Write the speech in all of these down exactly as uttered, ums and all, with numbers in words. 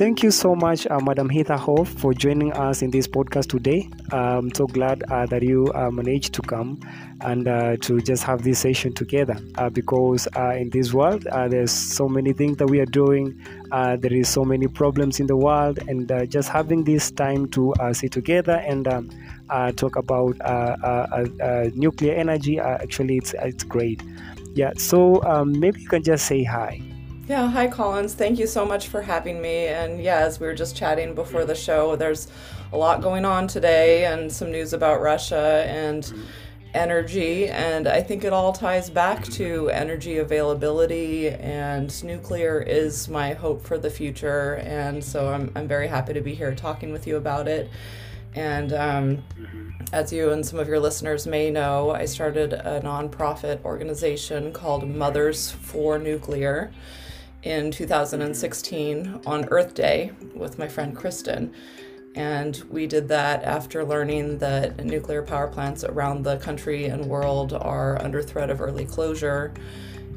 Thank you so much, uh, Madam Heather Hoff, for joining us in this podcast today. I'm so glad uh, that you uh, managed to come and uh, to just have this session together uh, because uh, in this world, uh, there's so many things that we are doing. Uh, there is so many problems in the world, and uh, just having this time to uh, sit together and um, uh, talk about uh, uh, uh, uh, nuclear energy, uh, actually, it's, it's great. Yeah, so um, maybe you can just say hi. Yeah, hi Collins. Thank you so much for having me. And yeah, as we were just chatting before the show, there's a lot going on today and some news about Russia and energy. And I think it all ties back to energy availability, and nuclear is my hope for the future. And so I'm I'm very happy to be here talking with you about it. And um, as you and some of your listeners may know, I started a nonprofit organization called Mothers for Nuclear in two thousand sixteen on Earth Day with my friend Kristen. And we did that after learning that nuclear power plants around the country and world are under threat of early closure,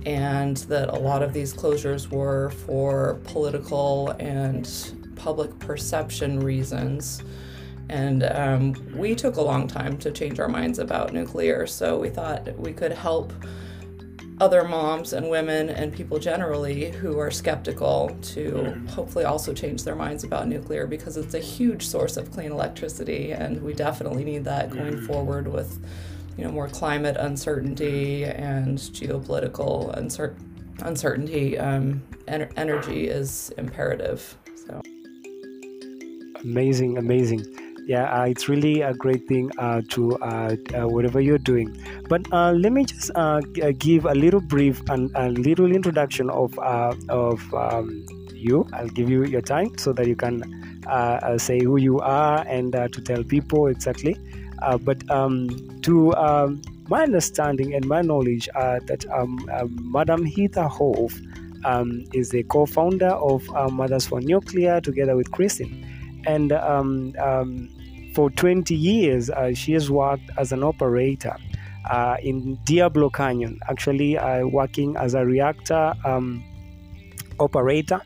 and that a lot of these closures were for political and public perception reasons. And um, we took a long time to change our minds about nuclear, so we thought we could help other moms and women and people generally who are skeptical to hopefully also change their minds about nuclear, because it's a huge source of clean electricity, and we definitely need that going forward with, you know, more climate uncertainty and geopolitical uncer- uncertainty. Um, en- energy is imperative. So amazing, amazing. Yeah, uh, it's really a great thing uh, to uh, uh, whatever you're doing. But uh, let me just uh, g- give a little brief and a little introduction of uh, of um, you. I'll give you your time so that you can uh, uh, say who you are and uh, to tell people exactly. Uh, but um, to um, my understanding and my knowledge, uh, that um, uh, Madam Heather Hoff um, is the co-founder of uh, Mothers for Nuclear together with Kristen. And um, um, for twenty years, uh, she has worked as an operator uh, in Diablo Canyon, actually uh, working as a reactor um, operator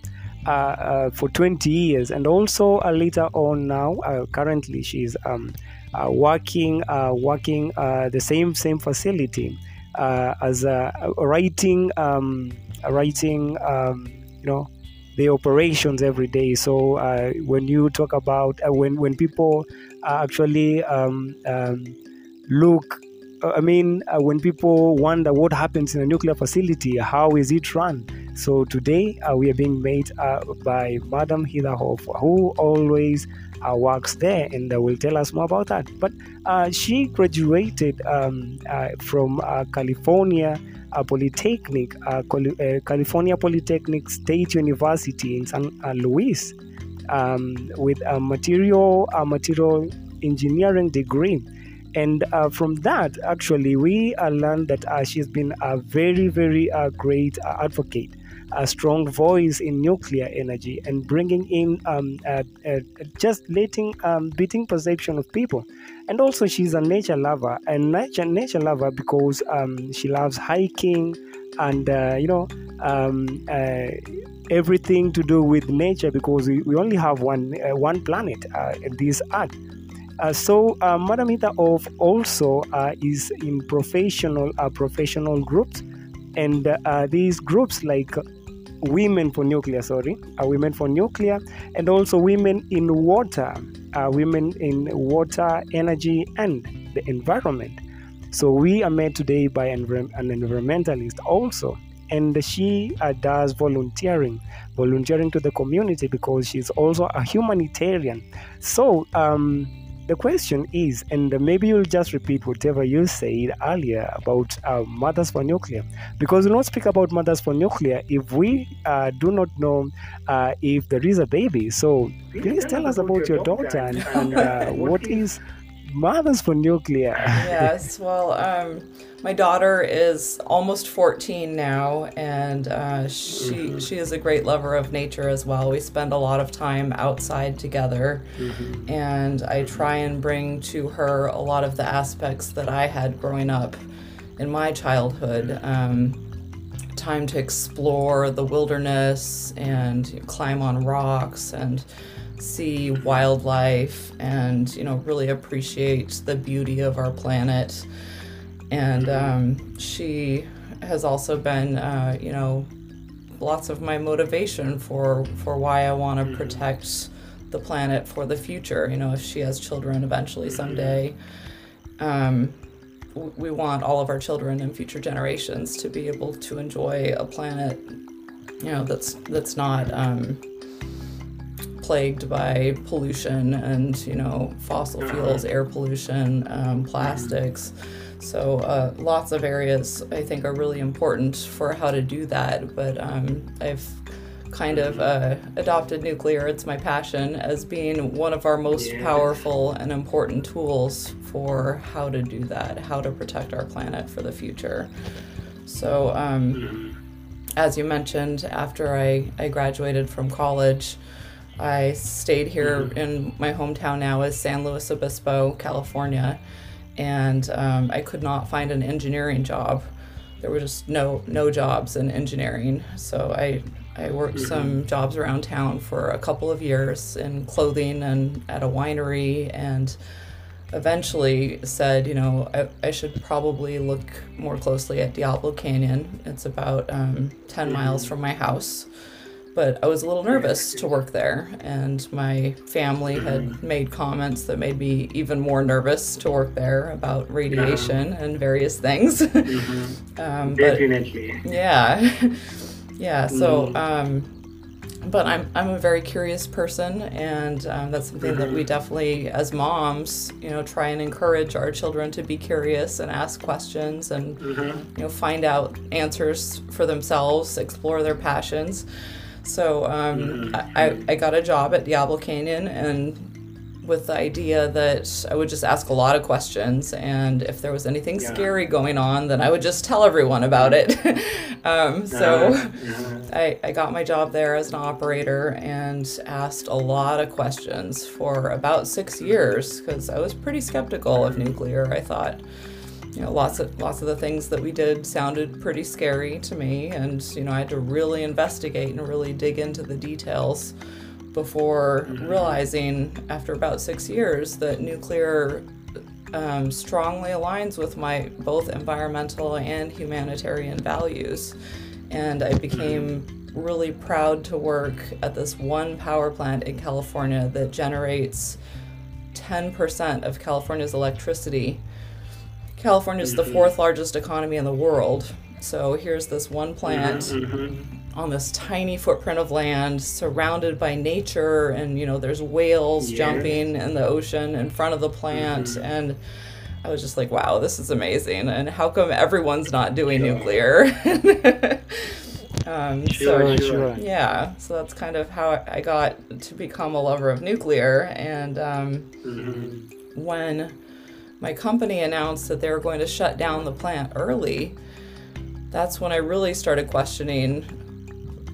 uh, uh, for twenty years. And also uh, later on now, uh, currently she's um, uh, working uh, working uh, the same same facility uh, as a writing, um, writing um, you know, the operations every day. So uh, when you talk about uh, when when people actually um, um, look, I mean, uh, when people wonder what happens in a nuclear facility, how is it run? So today uh, we are being made uh, by Madam Heather Hoff, who always uh, works there, and uh, will tell us more about that. But uh, she graduated um, uh, from uh, California. A Polytechnic, uh, California Polytechnic State University in San Luis, um, with a material a material engineering degree, and uh, from that, actually, we uh, learned that uh, she's been a very, very uh, great uh, advocate, a strong voice in nuclear energy, and bringing in um, uh, uh, just letting um, beating perception of people. And also she's a nature lover, a nature nature lover because um, she loves hiking and uh, you know um, uh, everything to do with nature, because we, we only have one uh, one planet, uh, this Earth. Uh, so uh, Madam Heather Hoff also uh, is in professional uh, professional groups, and uh, these groups like Women for Nuclear, sorry, uh, Women for Nuclear, and also Women in Water, uh, Women in Water Energy and the Environment. So we are met today by env- an environmentalist also, and she uh, does volunteering, volunteering to the community, because she's also a humanitarian. So um, the question is, and maybe you'll just repeat whatever you said earlier about uh, Mothers for Nuclear, because we don't speak about Mothers for Nuclear if we uh, do not know uh, if there is a baby. So please tell us about your daughter and, and uh, what is Mothers for Nuclear? Yes, well, um, my daughter is almost fourteen now, and uh, she mm-hmm. she is a great lover of nature as well. We spend a lot of time outside together, mm-hmm. and I try and bring to her a lot of the aspects that I had growing up in my childhood. Um, time to explore the wilderness and you know, climb on rocks and see wildlife and, you know, really appreciate the beauty of our planet. And um, she has also been, uh, you know, lots of my motivation for, for why I want to protect the planet for the future. You know, if she has children eventually someday, um, we want all of our children and future generations to be able to enjoy a planet, you know, that's that's not um, plagued by pollution and, you know, fossil fuels, air pollution, um, plastics. So uh, lots of areas I think are really important for how to do that. But um, I've kind of uh, adopted nuclear, it's my passion, as being one of our most yeah. powerful and important tools for how to do that, how to protect our planet for the future. So um, as you mentioned, after I, I graduated from college, I stayed here mm-hmm. in my hometown now is San Luis Obispo, California, and um, I could not find an engineering job. There were just no no jobs in engineering, so I I worked some jobs around town for a couple of years in clothing and at a winery, and eventually said, you know, I, I should probably look more closely at Diablo Canyon. It's about um, ten miles from my house, but I was a little nervous to work there, and my family had made comments that made me even more nervous to work there about radiation and various things. Mm-hmm. um, Definitely. But, yeah. Yeah, so, um, but I'm I'm a very curious person, and um, that's something that we definitely, as moms, you know, try and encourage our children to be curious and ask questions and, you know, find out answers for themselves, explore their passions. So um, I, I got a job at Diablo Canyon, and with the idea that I would just ask a lot of questions, and if there was anything yeah. scary going on, then I would just tell everyone about it. Um, so I, I got my job there as an operator and asked a lot of questions for about six years because I was pretty skeptical of nuclear. I thought, you know, lots of lots of the things that we did sounded pretty scary to me, and you know, I had to really investigate and really dig into the details before realizing after about six years that nuclear Um, strongly aligns with my both environmental and humanitarian values. And I became really proud to work at this one power plant in California that generates ten percent of California's electricity. California's the fourth largest economy in the world. So here's this one plant on this tiny footprint of land surrounded by nature, and you know there's whales yeah. jumping in the ocean in front of the plant, mm-hmm. and I was just like, wow, this is amazing, and how come everyone's not doing sure. nuclear? um, sure, so sure. yeah so that's kind of how I got to become a lover of nuclear. And um, mm-hmm. when my company announced that they were going to shut down the plant early, that's when I really started questioning,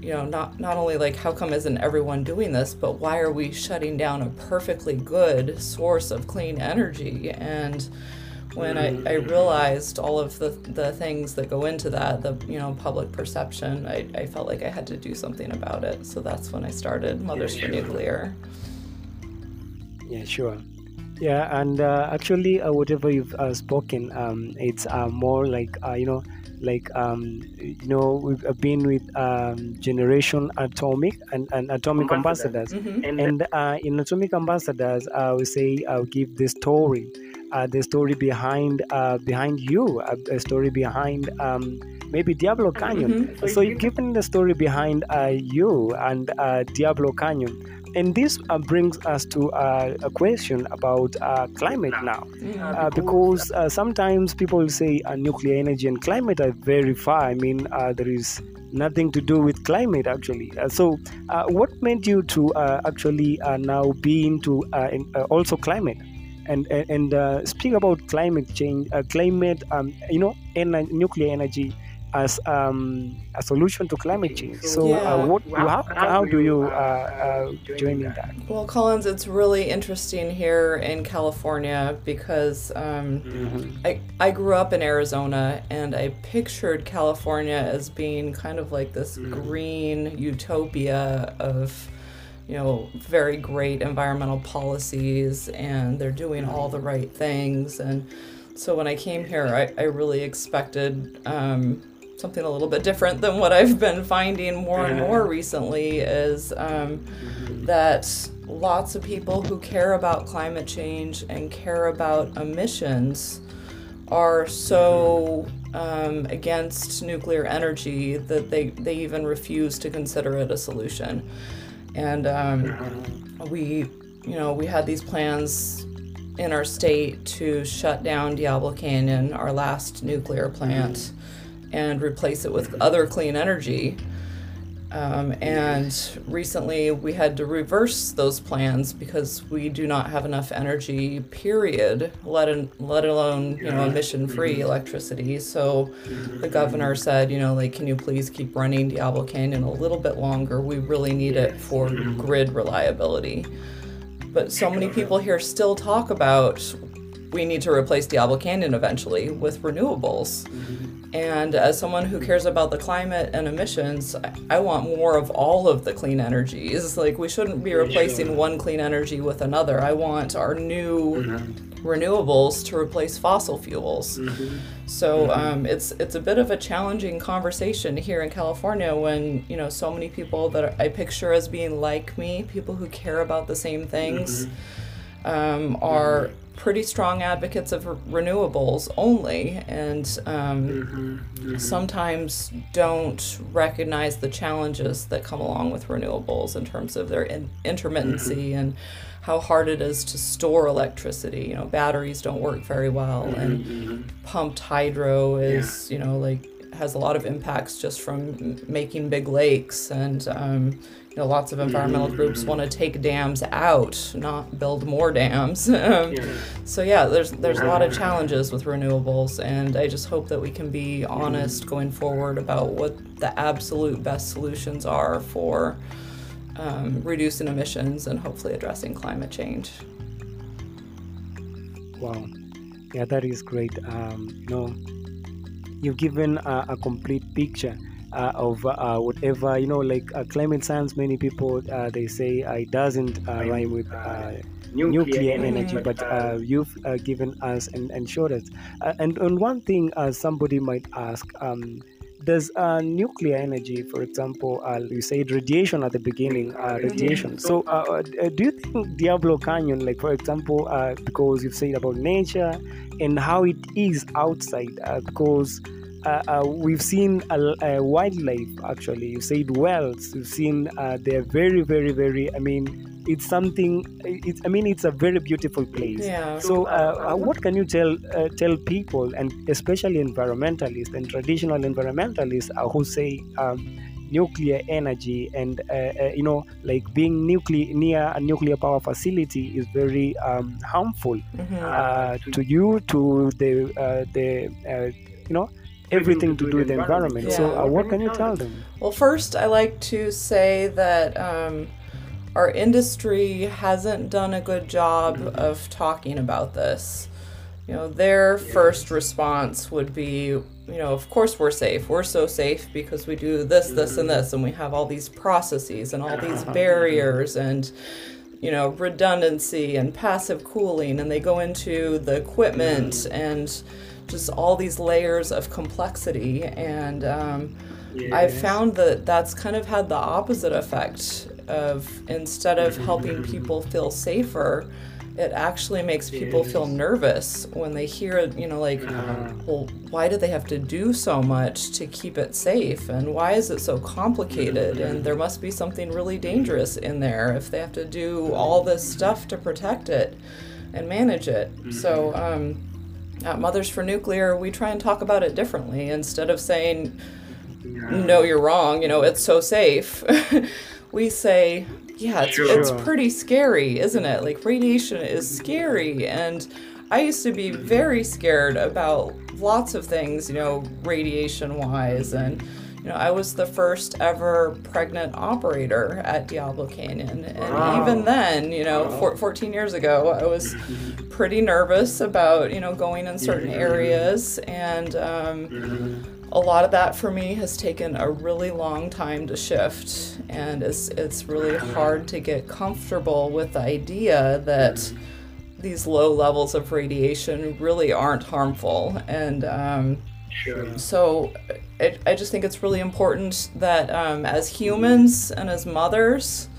you know, not, not only like how come isn't everyone doing this, but why are we shutting down a perfectly good source of clean energy? And when I, I realized all of the, the things that go into that, the, you know, public perception, I, I felt like I had to do something about it. So that's when I started Mothers for Nuclear. Yeah, sure. Yeah, and uh, actually, uh, whatever you've uh, spoken, um, it's uh, more like, uh, you know, like um you know we've been with um Generation Atomic and, and Atomic Ambassadors, ambassadors. Mm-hmm. and uh in Atomic Ambassadors uh we say I'll give the story uh the story behind uh behind you uh, a story behind um maybe Diablo Canyon. Mm-hmm. So you've given the story behind uh you and uh Diablo Canyon. And this uh, brings us to uh, a question about uh, climate now, uh, because uh, sometimes people say uh, nuclear energy and climate are very far. I mean, uh, there is nothing to do with climate, actually. Uh, so uh, what made you to uh, actually uh, now be into uh, in, uh, also climate and, and uh, speak about climate change, uh, climate, um, you know, en- nuclear energy as um, a solution to climate change. So yeah. uh, what, how, how do you uh, uh, join in that? Well, Collins, it's really interesting here in California because um, mm-hmm. I, I grew up in Arizona, and I pictured California as being kind of like this mm-hmm. green utopia of, you know, very great environmental policies, and they're doing all the right things. And so when I came here, I, I really expected um, something a little bit different than what I've been finding more and more recently is um, that lots of people who care about climate change and care about emissions are so um, against nuclear energy that they, they even refuse to consider it a solution. And um, we, you know, we had these plans in our state to shut down Diablo Canyon, our last nuclear plant, and replace it with other clean energy. Um, and recently we had to reverse those plans because we do not have enough energy, period, let, in, let alone, you know, emission-free electricity. So the governor said, you know, like, can you please keep running Diablo Canyon a little bit longer? We really need it for grid reliability. But so many people here still talk about we need to replace Diablo Canyon eventually with renewables. Mm-hmm. And as someone who cares about the climate and emissions, I, I want more of all of the clean energies. Like, we shouldn't be replacing yeah. one clean energy with another. I want our new mm-hmm. renewables to replace fossil fuels. Mm-hmm. So mm-hmm. um, it's it's a bit of a challenging conversation here in California when, you know, so many people that I picture as being like me, people who care about the same things, mm-hmm. um, are mm-hmm. pretty strong advocates of re- renewables only, and um, mm-hmm, mm-hmm. sometimes don't recognize the challenges that come along with renewables in terms of their in- intermittency mm-hmm. and how hard it is to store electricity. You know, batteries don't work very well, and mm-hmm. pumped hydro is, yeah. you know, like, has a lot of impacts just from making big lakes, and um, you know, lots of environmental mm-hmm. groups want to take dams out, not build more dams. um, yeah. So yeah, there's there's a lot of challenges with renewables, and I just hope that we can be honest going forward about what the absolute best solutions are for um, reducing emissions and hopefully addressing climate change. Wow, yeah, that is great. Um, you know, you've given a, a complete picture uh, of uh, whatever, you know, like uh, climate science. Many people uh, they say uh, it doesn't uh, rhyme with uh, nuclear, nuclear energy, but uh, you've uh, given us and, and showed us. Uh, and on one thing, uh, somebody might ask, um, does uh, nuclear energy, for example, uh, you said radiation at the beginning, uh, radiation. So uh, do you think Diablo Canyon, like, for example, uh, because you've said about nature and how it is outside, uh, because uh, uh, we've seen uh, uh, wildlife, actually, you said whales, you've seen uh, they're very, very, very, I mean, it's something, it's, I mean, it's a very beautiful place. Yeah. So uh, what can you tell uh, tell people, and especially environmentalists and traditional environmentalists uh, who say um, nuclear energy and, uh, uh, you know, like being nuclear, near a nuclear power facility is very um, harmful mm-hmm. uh, to you, to the, uh, the uh, you know, everything to do with the environment. Yeah. So uh, what can you tell them? Well, first, I like to say that um, our industry hasn't done a good job of talking about this. You know, their first response would be, you know, of course we're safe. We're so safe because we do this, this, and this, and we have all these processes and all these barriers and, you know, redundancy and passive cooling, and they go into the equipment and just all these layers of complexity. And um, yes. I've found that that's kind of had the opposite effect. Of instead of helping people feel safer, it actually makes people feel nervous when they hear, you know, like, well, why do they have to do so much to keep it safe? And why is it so complicated? And there must be something really dangerous in there if they have to do all this stuff to protect it and manage it. So um, at Mothers for Nuclear, we try and talk about it differently. Instead of saying, no, you're wrong, you know, it's so safe. We say, yeah, it's, sure. it's pretty scary, isn't it? Like, radiation is scary, and I used to be very scared about lots of things, you know, radiation-wise. And, you know, I was the first ever pregnant operator at Diablo Canyon. And wow. even then, you know, for, fourteen years ago, I was pretty nervous about, you know, going in certain areas. And um, a lot of that for me has taken a really long time to shift. And it's, it's really hard to get comfortable with the idea that these low levels of radiation really aren't harmful. And um, sure. so it, I just think it's really important that um, as humans and as mothers,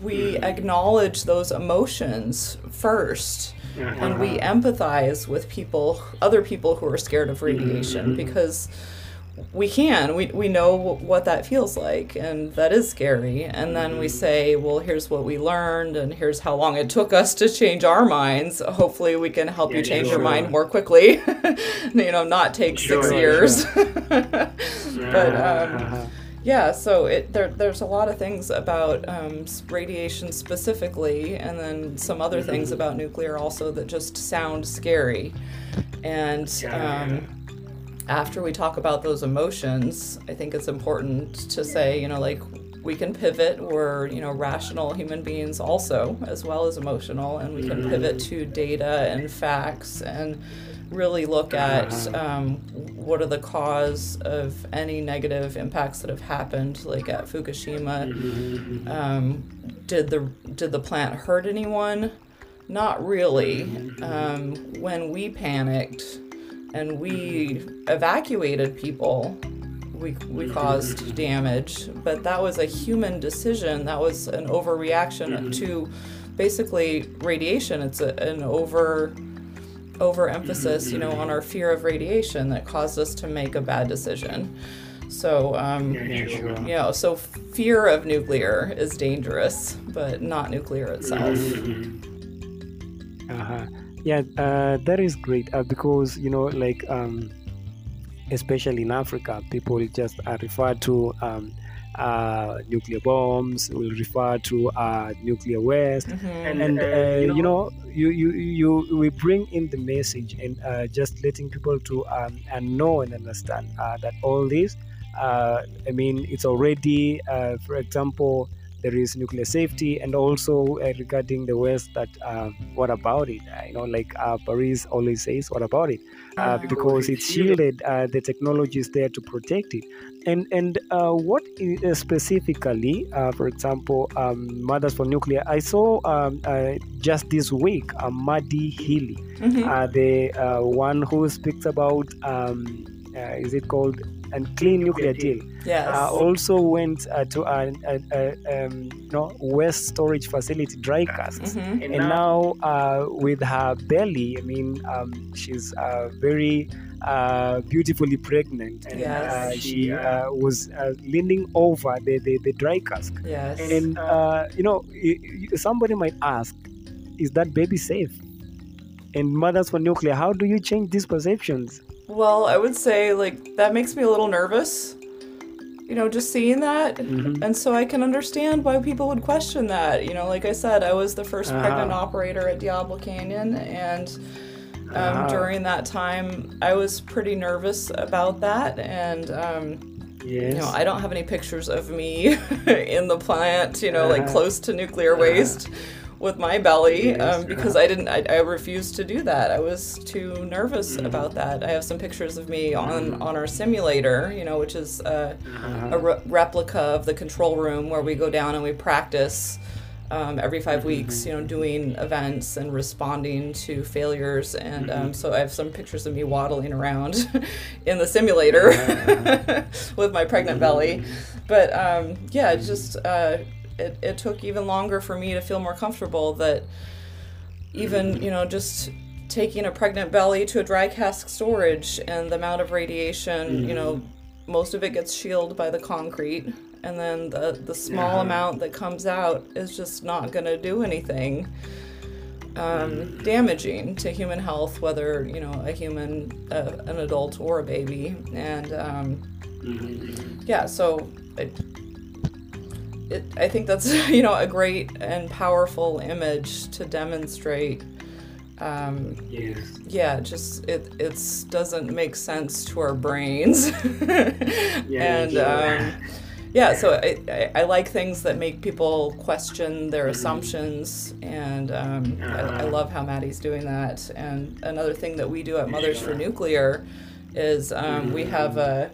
we acknowledge those emotions first, and we empathize with people, other people who are scared of radiation, because we can, we, we know what that feels like, and that is scary. And then we say, well, here's what we learned, and here's how long it took us to change our minds. Hopefully we can help yeah, you change sure. your mind more quickly, you know, not take sure, six years. Sure. But um, yeah, so it, there, there's a lot of things about um, radiation specifically, and then some other mm-hmm. things about nuclear also that just sound scary. And yeah. um, after we talk about those emotions, I think it's important to say, you know, like, we can pivot. We're, you know, rational human beings also, as well as emotional, and we can pivot to data and facts and really look at um, what are the cause of any negative impacts that have happened, like at Fukushima. Um, did the did the plant hurt anyone? Not really. Um, when we panicked and we evacuated people, we we caused damage, but that was a human decision. That was an overreaction to basically radiation. It's a, an over overemphasis, you know, on our fear of radiation that caused us to make a bad decision. So, um, you know, so fear of nuclear is dangerous, but not nuclear itself. Uh-huh. Yeah, uh, that is great uh, because, you know, like, um, especially in Africa, people just uh, refer to um, uh, nuclear bombs, will refer to uh, nuclear waste. Mm-hmm. And, and uh, you know, you know you, you, you, we bring in the message and uh, just letting people to um, and know and understand uh, that all this, uh, I mean, it's already, uh, for example, there is nuclear safety, and also uh, regarding the West, that uh, what about it? Uh, you know, like uh, Paris always says, what about it? Uh, because it's shielded, uh, the technology is there to protect it. And and uh, what is, uh, specifically, uh, for example, um, Mothers for Nuclear, I saw um, uh, just this week, uh, Maddie Healy, mm-hmm. uh, the uh, one who speaks about, um, uh, is it called? And clean nuclear deal. Yes. Uh, also went uh, to a, a, a um, you know, waste storage facility, dry casks, mm-hmm. and, and now uh, with her belly, I mean, um, she's uh, very uh, beautifully pregnant, and yes. uh, she uh, was uh, leaning over the, the, the dry cask. Yes. And uh, you know, somebody might ask, is that baby safe? And Mothers for Nuclear, how do you change these perceptions? Well, I would say, like, that makes me a little nervous, you know, just seeing that. Mm-hmm. And so I can understand why people would question that. You know, like I said, I was the first uh-huh. pregnant operator at Diablo Canyon, and um, uh-huh. during that time, I was pretty nervous about that. And, um, yes. you know, I don't have any pictures of me in the plant, you know, uh-huh. like close to nuclear waste. Uh-huh. with my belly, yes, um, because I didn't, I, I refused to do that. I was too nervous mm-hmm. about that. I have some pictures of me on, on our simulator, you know, which is uh, uh-huh. a re- replica of the control room where we go down and we practice um, every five mm-hmm. weeks, you know, doing events and responding to failures. And mm-hmm. um, so I have some pictures of me waddling around in the simulator uh-huh. with my pregnant mm-hmm. belly. But um, yeah, just, uh, It, it took even longer for me to feel more comfortable that even, you know, just taking a pregnant belly to a dry cask storage and the amount of radiation, mm-hmm. you know, most of it gets shielded by the concrete, and then the, the small yeah. amount that comes out is just not going to do anything um, damaging to human health, whether, you know, a human, uh, an adult or a baby. And, um, mm-hmm. yeah, so... It, It, I think that's, you know, a great and powerful image to demonstrate Um, yeah, just it it's doesn't make sense to our brains. And um, yeah, so I, I, I like things that make people question their assumptions, and um, I, I love how Maddie's doing that. And another thing that we do at Mothers for Nuclear is um, we have a,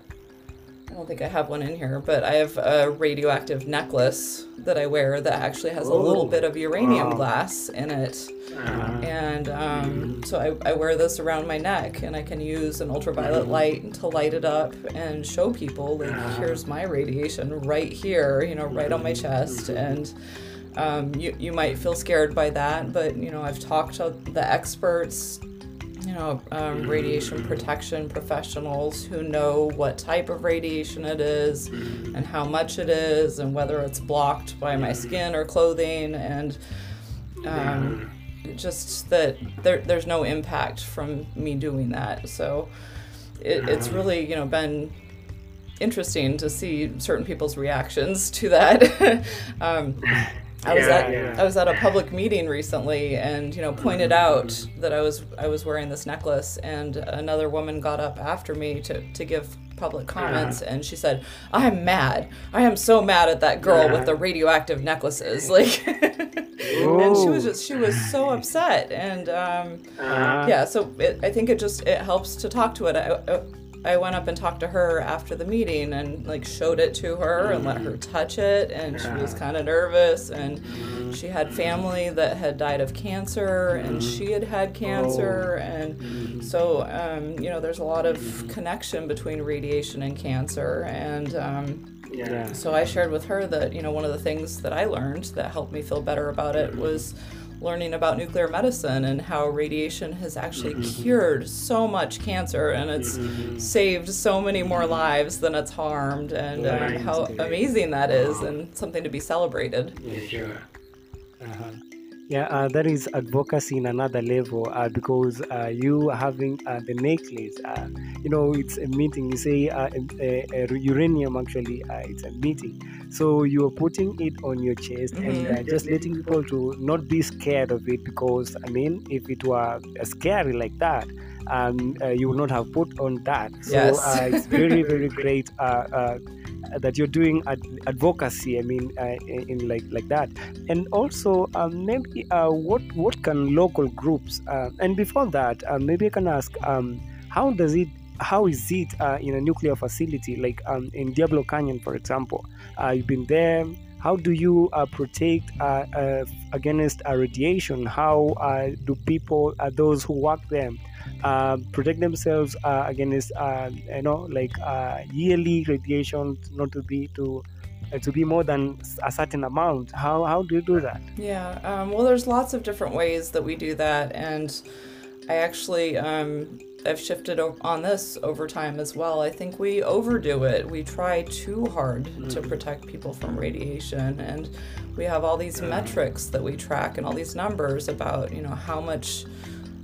I don't think I have one in here, but I have a radioactive necklace that I wear that actually has a little bit of uranium glass in it. And um, so I, I wear this around my neck, and I can use an ultraviolet light to light it up and show people, like, here's my radiation right here, you know, right on my chest. And um, you, you might feel scared by that, but, you know, I've talked to the experts, you know, um, radiation protection professionals who know what type of radiation it is and how much it is and whether it's blocked by my skin or clothing, and um, just that there, there's no impact from me doing that. So it, it's really, you know, been interesting to see certain people's reactions to that. um, I was yeah, at yeah. I was at a public meeting recently, and you know pointed out that I was I was wearing this necklace, and another woman got up after me to, to give public comments, yeah. and she said, "I'm mad. I am so mad at that girl yeah. with the radioactive necklaces." Like, and she was just she was so upset, and um, uh. yeah. So it, I think it just it helps to talk to it. I, I, I went up and talked to her after the meeting and like showed it to her and let her touch it, and she was kind of nervous, and she had family that had died of cancer, and she had had cancer, and so um, you know there's a lot of connection between radiation and cancer, and um, yeah. so I shared with her that you know one of the things that I learned that helped me feel better about it was learning about nuclear medicine and how radiation has actually mm-hmm. cured so much cancer, and it's mm-hmm. saved so many more lives than it's harmed, and yeah, um, how amazing that is, wow. and something to be celebrated. Yeah, sure. Uh-huh. Yeah, uh, that is advocacy in another level, uh, because uh, you having uh, the necklace, uh, you know, it's a meeting. You say uh, a, a, a uranium, actually, uh, it's a meeting. So you are putting it on your chest mm-hmm. and uh, just letting people to not be scared of it, because, I mean, if it were scary like that, um, uh, you would not have put on that. So yes. uh, it's very, very great. Uh, uh, that you're doing ad- advocacy, I mean, uh, in, in like like that. And also, um, maybe uh, what what can local groups? Uh, and before that, uh, maybe I can ask, um, how does it? How is it uh, in a nuclear facility like um, in Diablo Canyon, for example? Uh, you've been there. How do you uh, protect uh, uh, against uh, radiation? How uh, do people, uh, those who work there, uh, protect themselves uh, against, uh, you know, like uh, yearly radiation, not to be to uh, to be more than a certain amount? How how do you do that? Yeah, um, well, there's lots of different ways that we do that, and I actually. Um, I've shifted on this over time as well. I think we overdo it. We try too hard mm-hmm. to protect people from radiation, and we have all these mm-hmm. metrics that we track and all these numbers about, you know, how much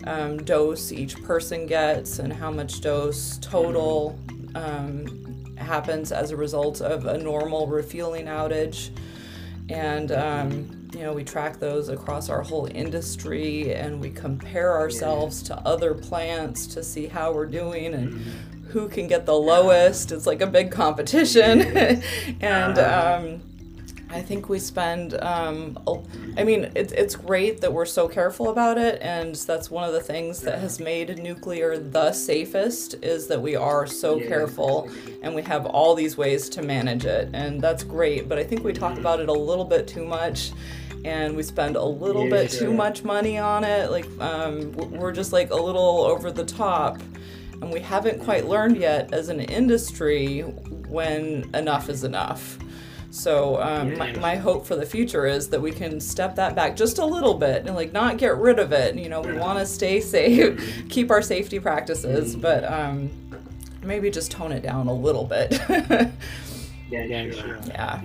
um, dose each person gets and how much dose total mm-hmm. um, happens as a result of a normal refueling outage. And um, mm-hmm. you know, we track those across our whole industry, and we compare ourselves yeah. to other plants to see how we're doing and mm-hmm. who can get the lowest. It's like a big competition. And um, I think we spend, um, I mean, it, it's great that we're so careful about it, and that's one of the things that has made nuclear the safest, is that we are so yeah. careful, and we have all these ways to manage it, and that's great, but I think we talk about it a little bit too much, and we spend a little yeah, bit sure. too much money on it, like, um, we're just like a little over the top, and we haven't quite learned yet as an industry when enough is enough. So um, my, my hope for the future is that we can step that back just a little bit and like not get rid of it. You know, we want to stay safe, keep our safety practices, but um, maybe just tone it down a little bit. yeah, yeah, sure. yeah,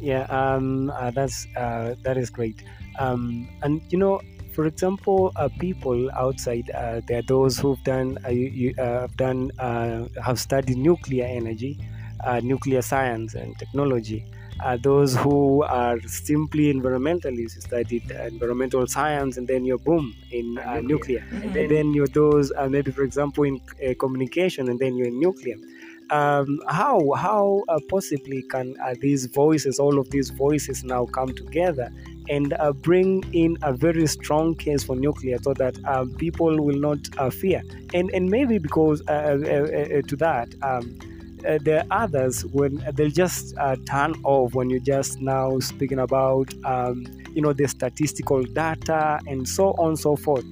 yeah. Um, uh, that's uh, that is great. Um, and you know, for example, uh, people outside, uh, there are those who've done, uh, you, uh, have done, uh, have studied nuclear energy. Uh, nuclear science and technology, uh, those who are simply environmentalists studied environmental science, and then you're boom in uh, nuclear. Mm-hmm. And then, then you're those uh, maybe for example in uh, communication, and then you're in nuclear. Um, how how uh, possibly can uh, these voices, all of these voices, now come together and uh, bring in a very strong case for nuclear, so that uh, people will not uh, fear? And and maybe because uh, uh, uh, to that, um, uh, there are others when they'll just uh, turn off when you're just now speaking about um, you know the statistical data and so on and so forth.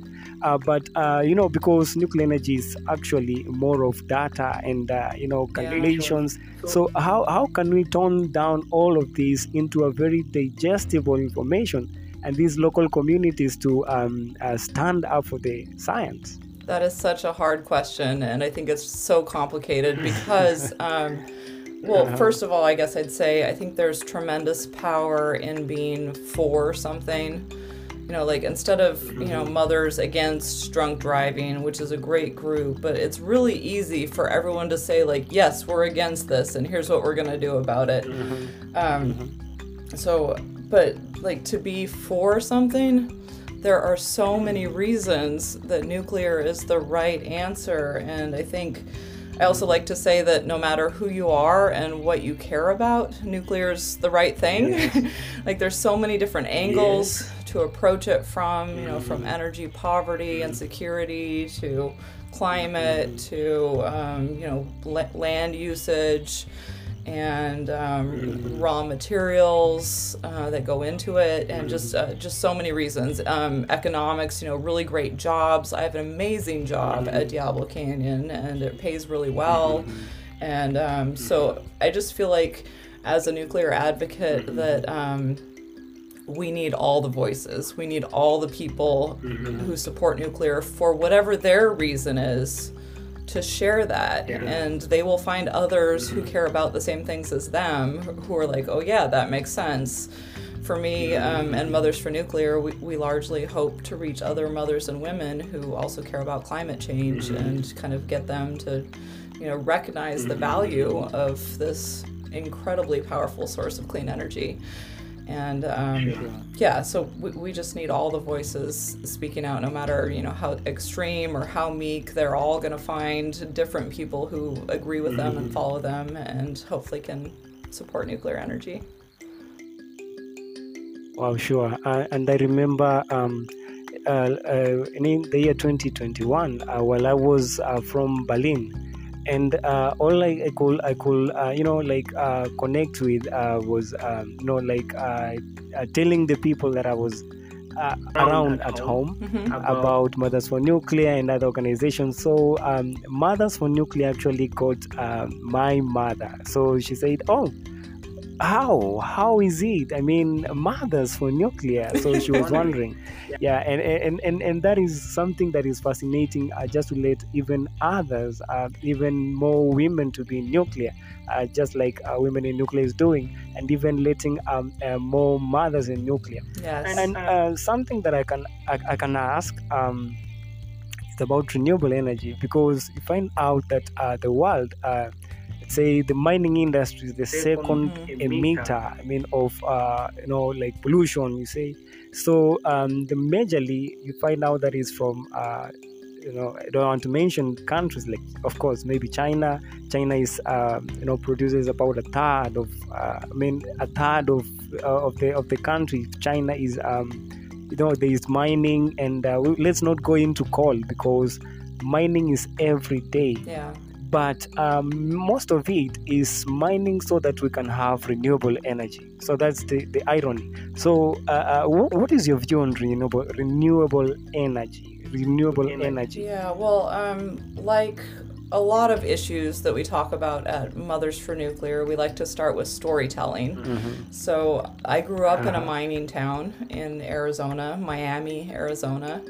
Uh, but, uh, you know, because nuclear energy is actually more of data and, uh, you know, calculations. Yeah, sure. So how, how can we tone down all of these into a very digestible information, and these local communities to um, uh, stand up for the science? That is such a hard question. And I think it's so complicated because, um, well, uh-huh. first of all, I guess I'd say I think there's tremendous power in being for something. You know, like instead of, you know, Mothers Against Drunk Driving, which is a great group, but it's really easy for everyone to say, like, yes, we're against this, and here's what we're going to do about it. Mm-hmm. Um, mm-hmm. So, but like to be for something, there are so many reasons that nuclear is the right answer. And I think I also like to say that no matter who you are and what you care about, nuclear's the right thing. Yes. Like there's so many different angles yes. to approach it from, you know, mm-hmm. from energy poverty and security to climate mm-hmm. to, um, you know, l- land usage and um, mm-hmm. raw materials uh, that go into it, and mm-hmm. just uh, just so many reasons. Um, economics, you know, really great jobs. I have an amazing job mm-hmm. at Diablo Canyon, and it pays really well. Mm-hmm. And um, mm-hmm. so I just feel like, as a nuclear advocate, mm-hmm. that um, we need all the voices. We need all the people mm-hmm. who support nuclear for whatever their reason is, to share that, yeah. and they will find others who care about the same things as them, who are like, oh yeah, that makes sense. For me um, and Mothers for Nuclear, we, we largely hope to reach other mothers and women who also care about climate change mm-hmm. and kind of get them to, you know, recognize mm-hmm. the value of this incredibly powerful source of clean energy. And um, sure. yeah, so we, we just need all the voices speaking out, no matter, you know, how extreme or how meek. They're all going to find different people who agree with them and follow them, and hopefully can support nuclear energy. Well, sure. Uh, and I remember um, uh, uh, in the year twenty twenty-one, uh, while I was uh, from Berlin. And uh, all I, I could, I could, uh, you know, like uh, connect with uh, was, um, you know, like uh, uh, telling the people that I was uh, around at home, at home mm-hmm. about Mothers for Nuclear and other organizations. So um, Mothers for Nuclear actually got uh, my mother. So she said, "Oh, how? How is it? I mean, Mothers for Nuclear." So she was wondering. Yeah, and, and, and, and that is something that is fascinating, uh, just to let even others, uh, even more women to be in nuclear, uh, just like uh, Women in Nuclear is doing, and even letting um, uh, more mothers in nuclear. Yes. And, and uh, something that I can I, I can ask um, is about renewable energy, because you find out that uh, the world... Uh, say the mining industry is the second mm-hmm. emitter, I mean, of uh, you know, like pollution, you say. So um, the majorly you find out that is from uh, you know, I don't want to mention countries, like of course maybe China. China is uh, you know, produces about a third of uh, I mean a third of uh, of the of the country. China is um, you know, there is mining, and uh, let's not go into coal because mining is every day. Yeah. But um, most of it is mining so that we can have renewable energy. So that's the, the irony. So uh, uh, what, what is your view on renewable renewable energy? Renewable energy. Yeah, well, um, like a lot of issues that we talk about at Mothers for Nuclear, we like to start with storytelling. Mm-hmm. So I grew up uh-huh. in a mining town in Arizona, Miami, Arizona.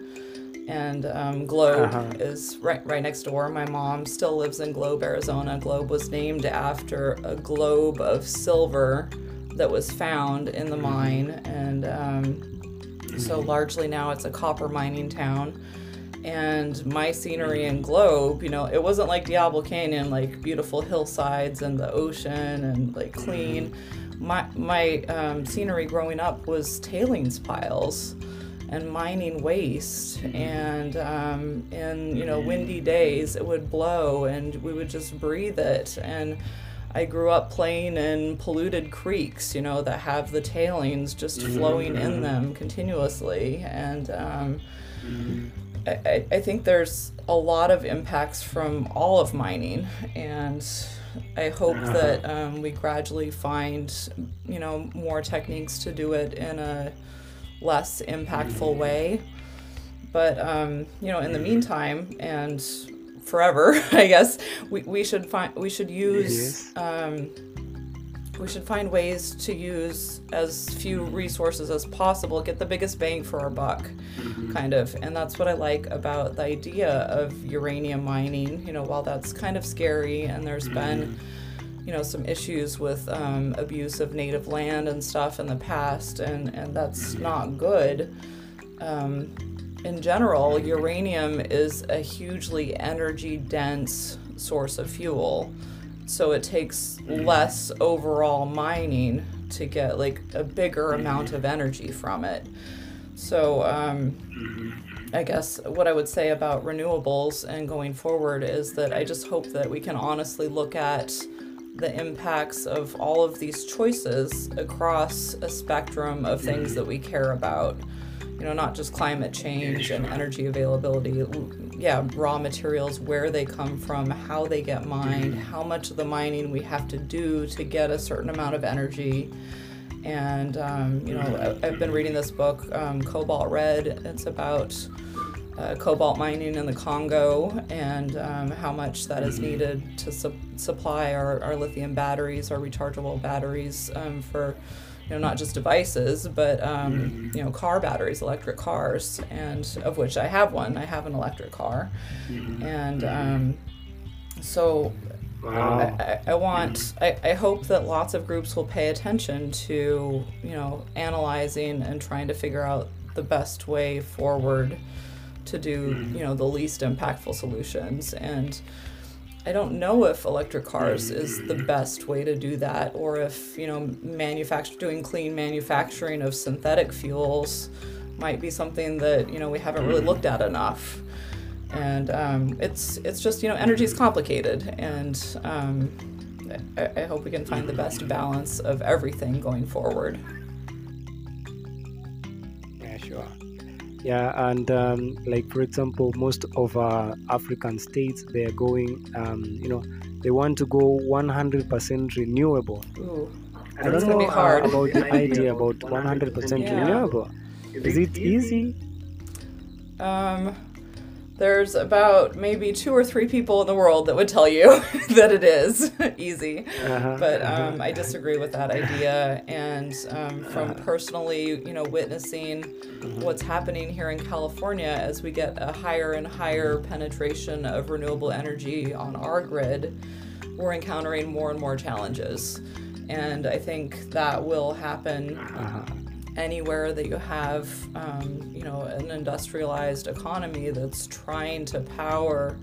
And um, Globe uh-huh. is right right next door. My mom still lives in Globe, Arizona. Globe was named after a globe of silver that was found in the mine. And um, so largely now it's a copper mining town. and my scenery in Globe, you know, it wasn't like Diablo Canyon, like beautiful hillsides and the ocean and like clean. My, my um, scenery growing up was tailings piles and mining waste, and um, in, you know, windy days it would blow and we would just breathe it. And I grew up playing in polluted creeks, you know, that have the tailings just flowing in them continuously. And um, I, I think there's a lot of impacts from all of mining, and I hope that um, we gradually find, you know, more techniques to do it in a less impactful way. But, um, you know, in the meantime, and forever, I guess, we, we should find we should use um, we should find ways to use as few resources as possible, get the biggest bang for our buck, mm-hmm. kind of. And that's what I like about the idea of uranium mining. You know, while that's kind of scary, and there's mm-hmm. been, you know, some issues with um, abuse of native land and stuff in the past, and and that's mm-hmm. not good. Um, In general, uranium is a hugely energy-dense source of fuel, so it takes less overall mining to get like a bigger amount of energy from it. So um, I guess what I would say about renewables and going forward is that I just hope that we can honestly look at the impacts of all of these choices across a spectrum of things that we care about. You know, not just climate change and energy availability, yeah, raw materials, where they come from, how they get mined, how much of the mining we have to do to get a certain amount of energy. And, um, you know, I've been reading this book, um, Cobalt Red. It's about uh, cobalt mining in the Congo and um, how much that is needed to su- supply our, our lithium batteries, our rechargeable batteries um, for... You know, not just devices, but um, you know, car batteries, electric cars, and of which I have one. I have an electric car, and um, so wow. I, I want. I, I hope that lots of groups will pay attention to, you know, analyzing and trying to figure out the best way forward to do, you know, the least impactful solutions. And I don't know if electric cars is the best way to do that, or if, you know, manufacture, doing clean manufacturing of synthetic fuels might be something that, you know, we haven't really looked at enough. And um, it's it's just, you know, energy is complicated, and um, I, I hope we can find the best balance of everything going forward. Yeah, sure. Yeah, and um, like, for example, most of our African states, they're going, um, you know, they want to go one hundred percent renewable. Ooh, I don't know uh, about the idea about one hundred percent yeah. renewable. Is it easy? Um, there's about maybe two or three people in the world that would tell you that it is easy, uh-huh, but um, uh-huh. I disagree with that idea. And um, from personally, you know, witnessing what's happening here in California as we get a higher and higher penetration of renewable energy on our grid, we're encountering more and more challenges. And I think that will happen uh, anywhere that you have, um, you know, an industrialized economy that's trying to power,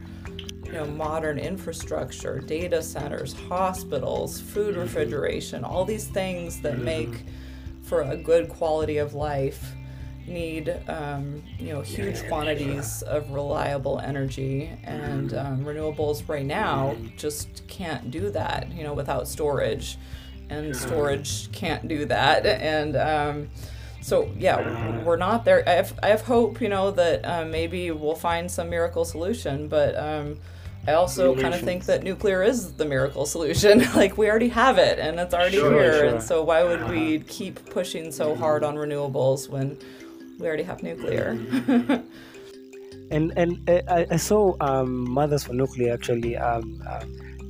you know, modern infrastructure, data centers, hospitals, food refrigeration, all these things that make for a good quality of life need, um, you know, huge quantities of reliable energy, and um, renewables right now just can't do that, you know, without storage. And storage can't do that, and um, so yeah, we're not there. I have, I have hope, you know, that uh, maybe we'll find some miracle solution, but um, I also kind of think that nuclear is the miracle solution. Like, we already have it, and it's already sure, here, sure. and so why would we keep pushing so hard on renewables when we already have nuclear? and and uh, I saw um, Mothers for Nuclear actually. Um, uh,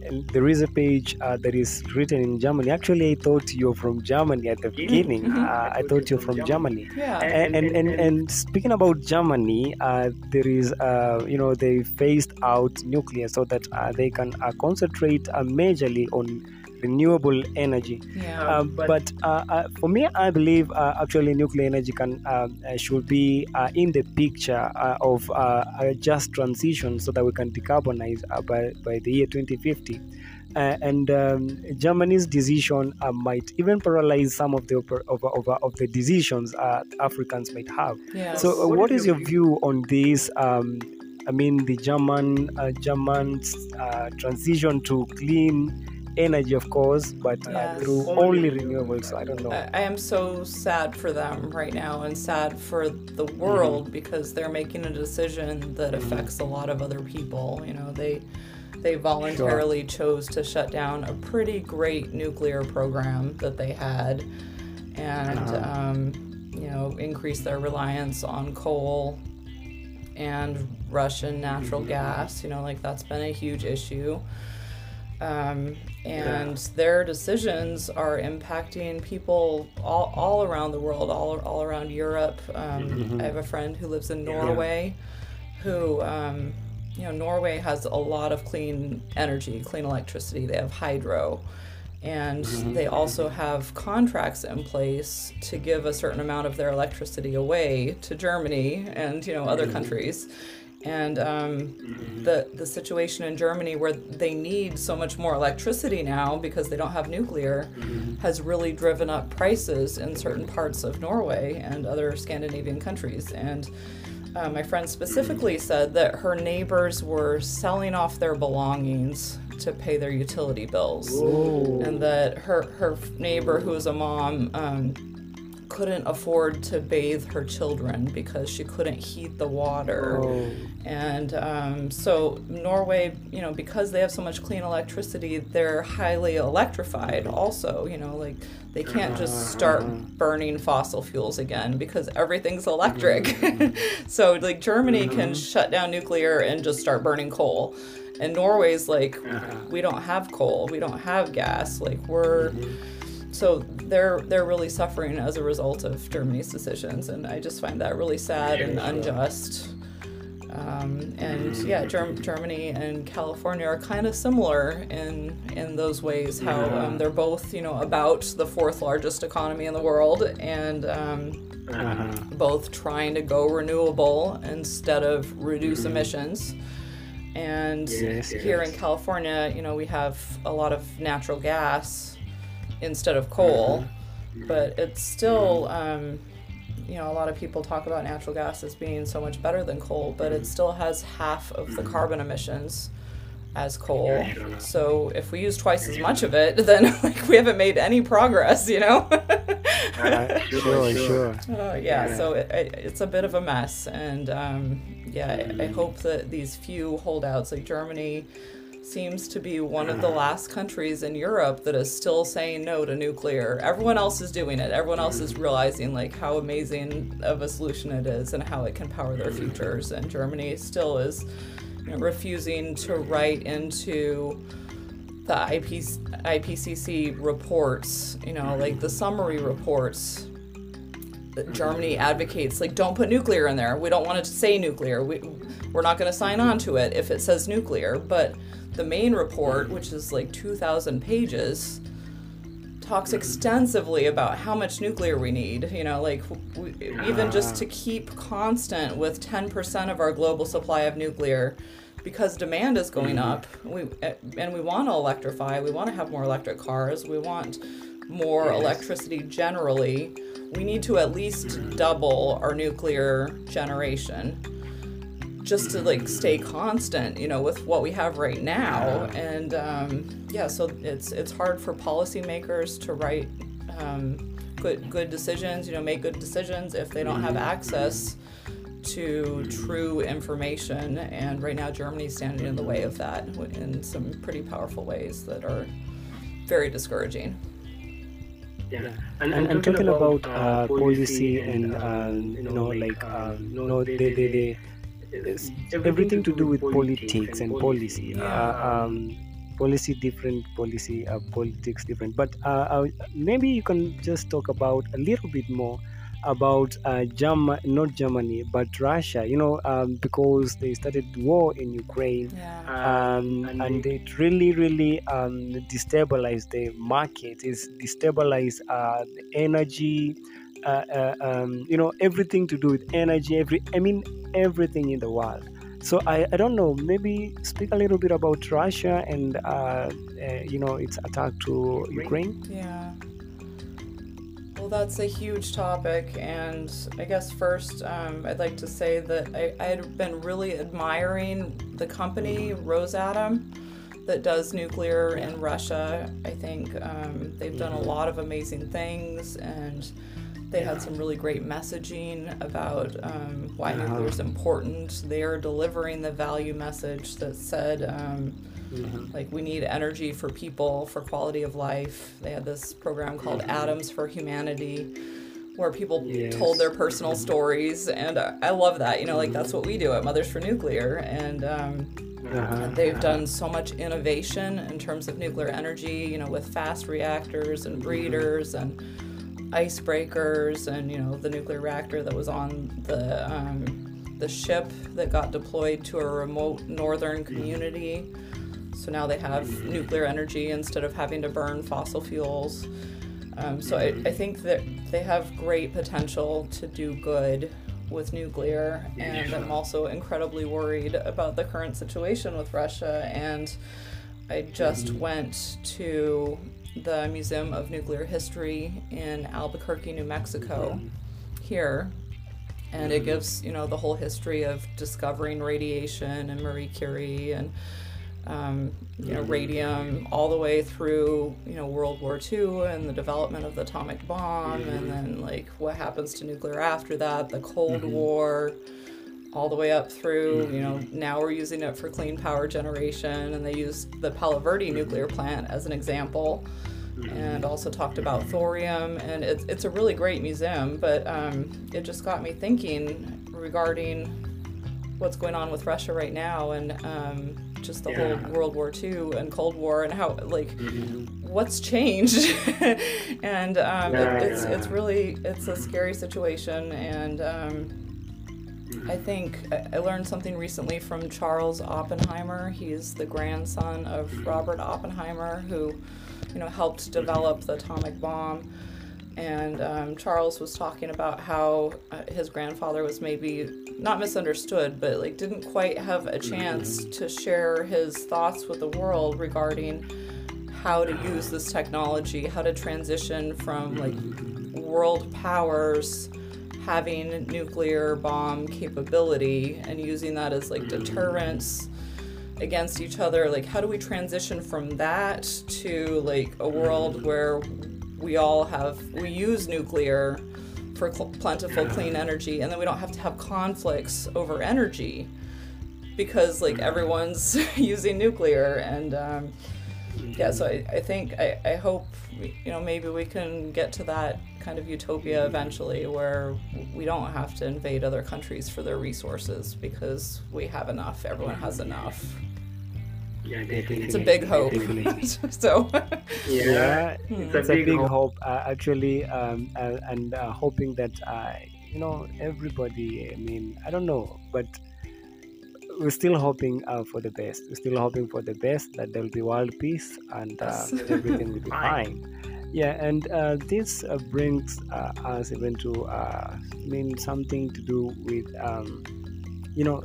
And there is a page uh, that is written in Germany. Actually, I thought you were from Germany at the beginning. Uh, I thought you were from Germany. Yeah. And and, and, and speaking about Germany, uh, there is, uh, you know, they phased out nuclear so that uh, they can uh, concentrate uh, majorly on renewable energy. Yeah. Uh, but but uh, uh, for me, I believe uh, actually nuclear energy can uh, should be uh, in the picture uh, of uh, a just transition so that we can decarbonize uh, by, by the year twenty fifty. Uh, and um, Germany's decision uh, might even paralyze some of the oper- of, of, of the decisions uh, Africans might have. Yes. So, uh, what, what is your view on this? Um, I mean, the German uh, Germans uh, transition to clean energy, of course, but uh, yes. through only renewables. So I don't know. I, I am so sad for them right now, and sad for the world mm-hmm. because they're making a decision that mm-hmm. affects a lot of other people. You know, they. They voluntarily sure. chose to shut down a pretty great nuclear program that they had and, uh-huh. um, you know, increase their reliance on coal and Russian natural mm-hmm. gas. You know, like, that's been a huge issue. Um, and yeah. their decisions are impacting people all, all around the world, all, all around Europe. Um, mm-hmm. I have a friend who lives in Norway yeah. who... Um, You know, Norway has a lot of clean energy, clean electricity. They have hydro, and mm-hmm. they also have contracts in place to give a certain amount of their electricity away to Germany and, you know, other countries. And um, mm-hmm. the the situation in Germany where they need so much more electricity now because they don't have nuclear mm-hmm. has really driven up prices in certain parts of Norway and other Scandinavian countries. And Uh, my friend specifically said that her neighbors were selling off their belongings to pay their utility bills. Whoa. And that her, her neighbor, who was a mom, um, couldn't afford to bathe her children because she couldn't heat the water. Whoa. And um, so Norway, you know, because they have so much clean electricity, they're highly electrified also, you know, like they can't just start burning fossil fuels again because everything's electric. So like Germany can shut down nuclear and just start burning coal. And Norway's like, we don't have coal, we don't have gas, like we're... So they're they're really suffering as a result of Germany's decisions, and I just find that really sad and unjust. Um, and yeah, Germ- Germany and California are kind of similar in in those ways. How um, they're both, you know, about the fourth largest economy in the world, and um, uh-huh. both trying to go renewable instead of reduce mm-hmm. emissions. And yes, here yes. in California, you know, we have a lot of natural gas instead of coal, mm-hmm. but it's still. Um, You know, a lot of people talk about natural gas as being so much better than coal, but it still has half of the carbon emissions as coal. So if we use twice as much of it, then like we haven't made any progress, you know? uh, sure, sure. Uh, yeah, so it, it, it's a bit of a mess. And um, yeah, I, I hope that these few holdouts like Germany seems to be one of the last countries in Europe that is still saying no to nuclear. Everyone else is doing it. Everyone else is realizing like how amazing of a solution it is and how it can power their futures. And Germany still is, you know, refusing to write into the I P C C reports, you know, like the summary reports. Germany advocates, like, don't put nuclear in there. We don't want it to say nuclear. We, we're not going to sign on to it if it says nuclear. But the main report, which is like two thousand pages, talks extensively about how much nuclear we need. You know, like, we, even just to keep constant with ten percent of our global supply of nuclear, because demand is going up. We and we want to electrify. We want to have more electric cars. We want more electricity generally. We need to at least double our nuclear generation just to like stay constant, you know, with what we have right now. And um, yeah, so it's it's hard for policymakers to write um, good good decisions, you know, make good decisions if they don't have access to true information. And right now, Germany's standing in the way of that in some pretty powerful ways that are very discouraging. Yeah. And, and, and talking about, about uh, policy and, uh, and uh, you know, like, uh, you know, they, they, they, everything, everything to do with politics and policy. Yeah. Uh, um, policy different, policy, uh, politics different. But uh, uh, maybe you can just talk about a little bit more about uh, German, not Germany, but Russia, you know, um, because they started war in Ukraine, yeah. um, and, and they... it really, really um, destabilized the market. It's destabilized uh, the energy, uh, uh, um, you know, everything to do with energy, every, I mean, everything in the world. So I, I don't know, maybe speak a little bit about Russia and, uh, uh, you know, its attack to Ukraine. Ukraine. Yeah. Well, that's a huge topic, and I guess first um, I'd like to say that I, I had been really admiring the company Rosatom that does nuclear in Russia. I think um, they've done a lot of amazing things, and they had some really great messaging about um, why yeah. nuclear is important. They are delivering the value message that said, um, mm-hmm. like, we need energy for people, for quality of life. They had this program called mm-hmm. Atoms for Humanity, where people yes. told their personal mm-hmm. stories. And I, I love that. You know, like, that's what we do at Mothers for Nuclear. And um, uh-huh. they've done so much innovation in terms of nuclear energy, you know, with fast reactors and breeders mm-hmm. and icebreakers, and you know, the nuclear reactor that was on the um, the ship that got deployed to a remote northern community. So now they have nuclear energy instead of having to burn fossil fuels. Um, so I, I think that they have great potential to do good with nuclear, and I'm also incredibly worried about the current situation with Russia. And I just went to the Museum of Nuclear History in Albuquerque, New Mexico, here, and it gives, you know, the whole history of discovering radiation and Marie Curie and um, you know, radium, all the way through, you know, World War Two and the development of the atomic bomb, and then like what happens to nuclear after that, the Cold War, all the way up through, you know, now we're using it for clean power generation, and they used the Palo Verde nuclear plant as an example, and also talked about thorium, and it's, it's a really great museum, but um, it just got me thinking regarding what's going on with Russia right now, and um, just the yeah. whole World War Two and Cold War, and how, like, mm-hmm. what's changed, and um, yeah, it, it's, yeah. it's really, it's a scary situation, and um, I think I learned something recently from Charles Oppenheimer. He's the grandson of Robert Oppenheimer, who, you know, helped develop the atomic bomb. And um, Charles was talking about how uh, his grandfather was maybe not misunderstood, but like didn't quite have a chance to share his thoughts with the world regarding how to use this technology, how to transition from like world powers having nuclear bomb capability and using that as like deterrence against each other. Like, how do we transition from that to like a world where we all have, we use nuclear for cl- plentiful clean energy, and then we don't have to have conflicts over energy because like everyone's using nuclear. And um, yeah, so I, I think, I, I hope, you know, maybe we can get to that kind of utopia eventually where we don't have to invade other countries for their resources because we have enough, everyone has enough. Yeah, definitely. It's a big hope. so yeah it's, it's a big, big hope, hope uh, actually um, uh, and uh, hoping that uh, you know, everybody, I mean, I don't know, but we're still hoping uh, for the best. We're still hoping for the best, that there'll be world peace, and uh, everything will be fine. Yeah, and uh, this uh, brings uh, us even to, uh, I mean, something to do with, um, you know,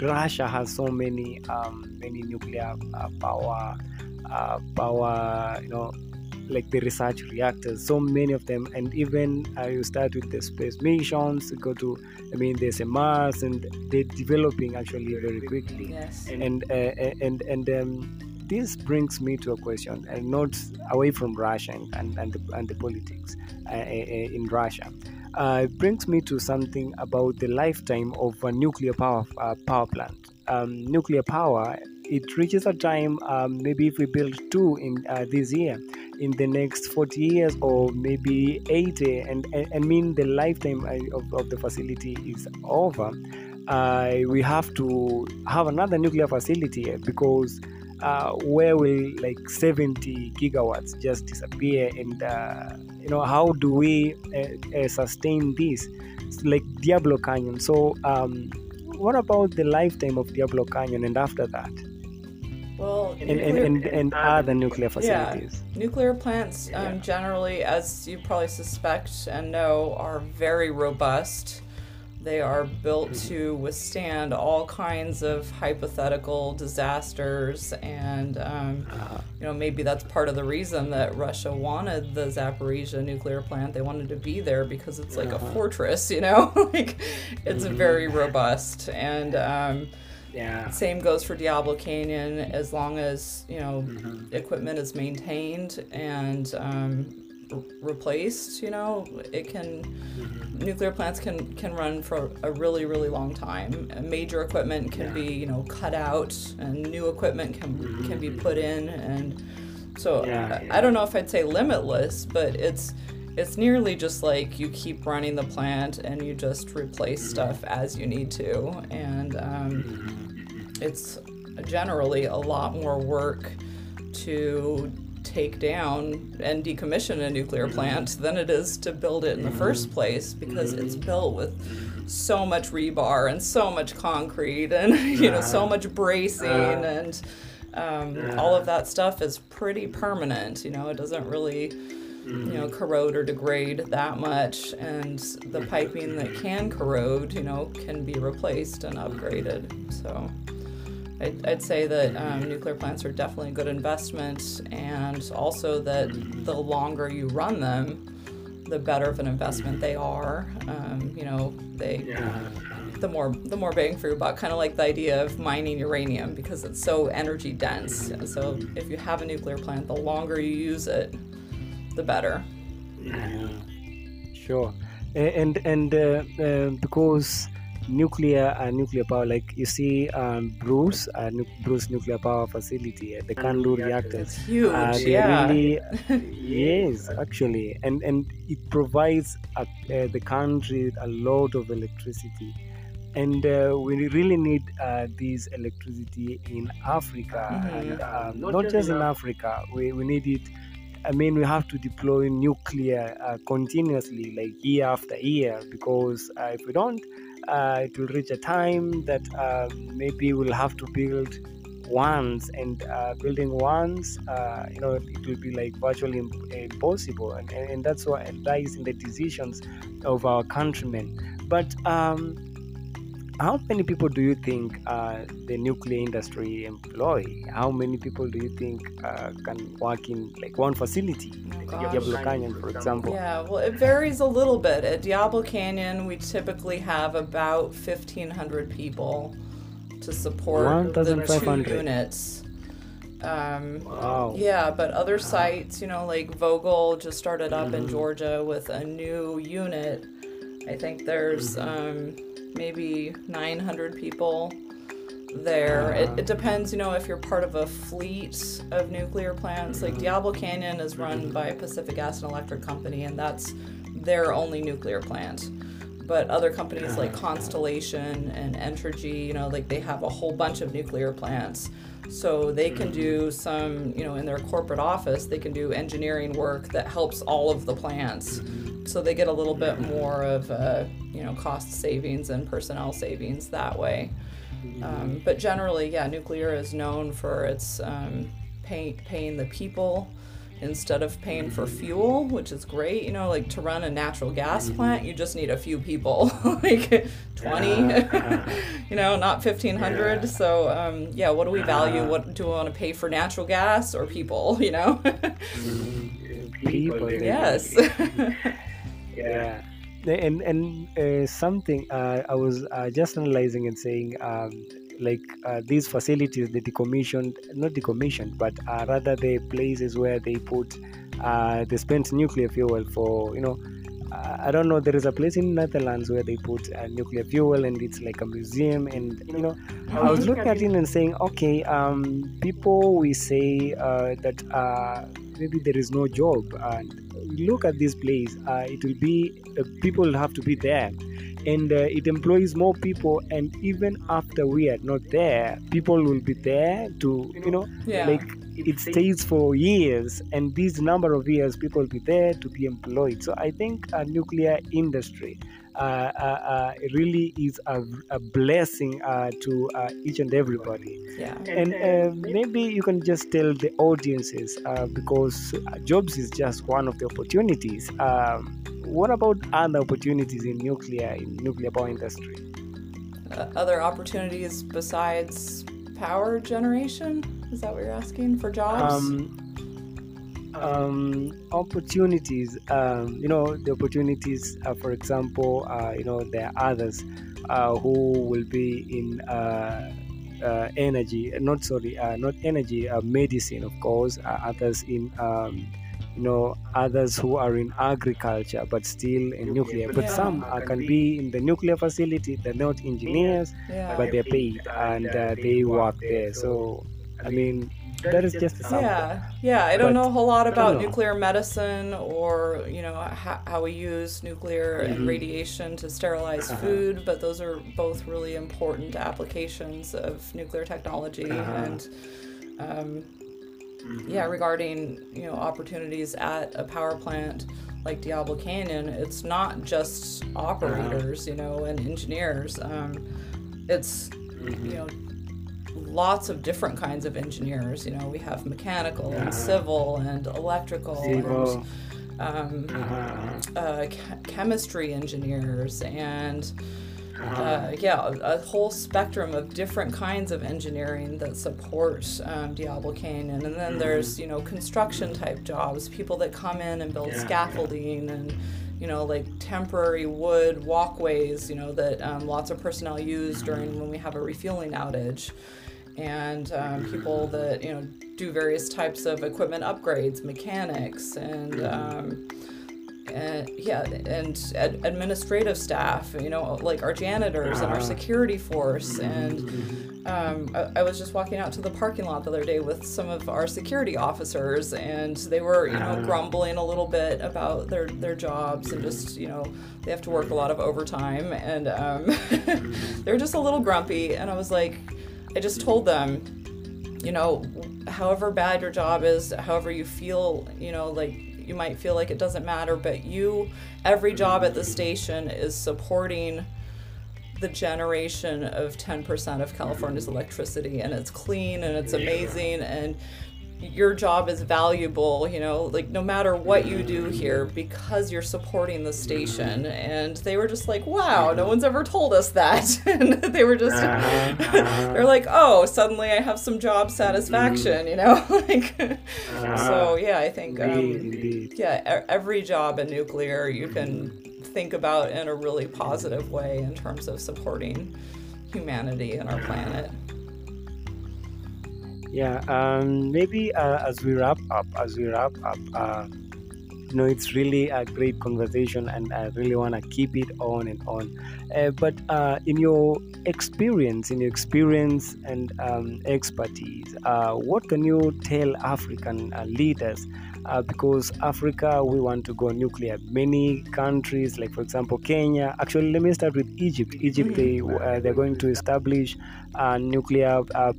Russia has so many, um, many nuclear uh, power, uh, power, you know, like the research reactors, so many of them. And even uh, you start with the space missions, go to, I mean, there's a Mars, and they're developing actually very quickly. Yes. And uh, and and um, this brings me to a question, and not away from Russia and and the, and the politics uh, in Russia. Uh, it brings me to something about the lifetime of a nuclear power uh, power plant. Um, nuclear power, it reaches a time, um, maybe if we build two in uh, this year, in the next forty years or maybe eighty, and I mean the lifetime of, of the facility is over, uh, we have to have another nuclear facility, because uh, where will like seventy gigawatts just disappear, and uh, you know, how do we uh, uh, sustain this? It's like Diablo Canyon. So um, what about the lifetime of Diablo Canyon and after that? Well, and, nuclear, and, and, and other nuclear facilities. Yeah, nuclear plants um, yeah. generally, as you probably suspect and know, are very robust. They are built to withstand all kinds of hypothetical disasters, and um, you know, maybe that's part of the reason that Russia wanted the Zaporizhzhia nuclear plant. They wanted to be there because it's like uh-huh. a fortress, you know, like it's mm-hmm. very robust. And um, yeah, same goes for Diablo Canyon. As long as, you know, mm-hmm. equipment is maintained and um, replaced, you know, it can mm-hmm. nuclear plants can can run for a really really long time. Major equipment can yeah. be, you know, cut out, and new equipment can mm-hmm. can be put in, and so yeah, yeah. I don't know if I'd say limitless, but it's it's nearly just like you keep running the plant and you just replace mm-hmm. stuff as you need to, and um, it's generally a lot more work to take down and decommission a nuclear plant than it is to build it in the first place, because it's built with so much rebar and so much concrete and, you know, so much bracing, and um, all of that stuff is pretty permanent. You know, it doesn't really, you know, corrode or degrade that much, and the piping that can corrode, you know, can be replaced and upgraded. So I'd, I'd say that um, nuclear plants are definitely a good investment, and also that the longer you run them, the better of an investment they are. Um, you know, they yeah. the more the more bang for your buck. Kind of like the idea of mining uranium, because it's so energy dense. And so if you have a nuclear plant, the longer you use it, the better. Yeah. Sure, and and uh, uh, because. Nuclear and uh, nuclear power, like you see, um, Bruce, uh, nu- Bruce Nuclear Power Facility, uh, the Candu reactors. It's huge, uh, yeah. Really, uh, yes, actually, and and it provides a, uh, the country a lot of electricity, and uh, we really need uh, this electricity in Africa, mm-hmm. and uh, not, not just in Africa. We we need it. I mean, we have to deploy nuclear uh, continuously, like year after year, because uh, if we don't. Uh, it will reach a time that uh, maybe we'll have to build once, and uh, building once, uh, you know, it will be like virtually impossible, and, and that's why it lies in the decisions of our countrymen. But um, how many people do you think uh, the nuclear industry employ? How many people do you think uh, can work in like one facility, like oh, Diablo Canyon, for example? Yeah, well, it varies a little bit. At Diablo Canyon, we typically have about fifteen hundred people to support the two units. Um, wow. Yeah, but other sites, you know, like Vogel just started up mm-hmm. in Georgia with a new unit. I think there's... Um, maybe nine hundred people there. It, it depends, you know, if you're part of a fleet of nuclear plants. Like Diablo Canyon is run by Pacific Gas and Electric Company, and that's their only nuclear plant. But other companies like Constellation and Entergy, you know, like they have a whole bunch of nuclear plants. So they can do some, you know, in their corporate office, they can do engineering work that helps all of the plants. So they get a little bit more of a, you know, cost savings and personnel savings that way. Um, but generally, yeah, nuclear is known for its um, pay, paying the people instead of paying for fuel, which is great. You know, like to run a natural gas plant, you just need a few people, like twenty, you know, not fifteen hundred. Yeah. So, um, yeah, what do we value? What do we want to pay for, natural gas or people, you know? People. Yes. Yeah. And and uh, something uh, I was uh, just analyzing and saying, um, like uh, these facilities, they decommissioned, not decommissioned, but uh, rather the places where they put uh, the spent nuclear fuel for, you know, uh, I don't know, there is a place in Netherlands where they put uh, nuclear fuel, and it's like a museum, and, you know, mm-hmm. I was looking at it and saying, okay, um, people, we say uh, that uh, maybe there is no job, and look at this place, uh, it will be uh, people have to be there, and uh, it employs more people, and even after we are not there, people will be there to, you know, yeah. like it stays for years, and these number of years people will be there to be employed. So I think a nuclear industry uh, uh, uh, really is a, a blessing uh, to uh, each and everybody. Yeah. And uh, maybe you can just tell the audiences, uh, because jobs is just one of the opportunities. Um, what about other opportunities in nuclear, in nuclear power industry? Uh, other opportunities besides power generation? Is that what you're asking for jobs? Um, um, opportunities, um, you know, the opportunities, uh, for example, uh, you know, there are others uh, who will be in uh, uh, energy, not sorry, uh, not energy, uh, medicine, of course, uh, others in um, you know, others who are in agriculture but still in nuclear. But yeah. some uh, can be in the nuclear facility. They're not engineers, yeah. but they're paid and uh, they work there. So, I mean, that is just a sample. Yeah, yeah. I don't but, know a whole lot about nuclear medicine or, you know, how, how we use nuclear mm-hmm. and radiation to sterilize uh-huh. food, but those are both really important applications of nuclear technology uh-huh. and... Um, yeah, regarding, you know, opportunities at a power plant like Diablo Canyon, it's not just operators, you know, and engineers. Um, it's, mm-hmm. you know, lots of different kinds of engineers. You know, we have mechanical yeah. and civil and electrical civil. and um, uh-huh. uh, ch- chemistry engineers and... Uh, yeah, a whole spectrum of different kinds of engineering that support um, Diablo Canyon. And then there's, you know, construction type jobs, people that come in and build yeah, scaffolding yeah. and, you know, like temporary wood walkways, you know, that um, lots of personnel use during when we have a refueling outage. And um, people that, you know, do various types of equipment upgrades, mechanics, and... Um, And, yeah, and ad- administrative staff, you know, like our janitors and our security force. And um, I-, I was just walking out to the parking lot the other day with some of our security officers, and they were, you know, grumbling a little bit about their, their jobs and just, you know, they have to work a lot of overtime. And um, they're just a little grumpy. And I was like, I just told them, you know, however bad your job is, however you feel, you know, like, you might feel like it doesn't matter, but you, every job at the station is supporting the generation of ten percent of California's electricity, and it's clean and it's amazing, and your job is valuable, you know, like no matter what you do here, because you're supporting the station. And they were just like, wow, no one's ever told us that. And they were just, they're like, oh, suddenly I have some job satisfaction, you know, like, so yeah, I think, um, yeah, every job in nuclear you can think about in a really positive way in terms of supporting humanity and our planet. Yeah, um, maybe uh, as we wrap up, as we wrap up, uh, you know, it's really a great conversation, and I really want to keep it on and on. Uh, but uh, in your experience, in your experience and um, expertise, uh, what can you tell African uh, leaders? Uh, because Africa, we want to go nuclear. Many countries, like for example Kenya. Actually, let me start with Egypt. Egypt, they uh, they're going to establish a nuclear uh, uh,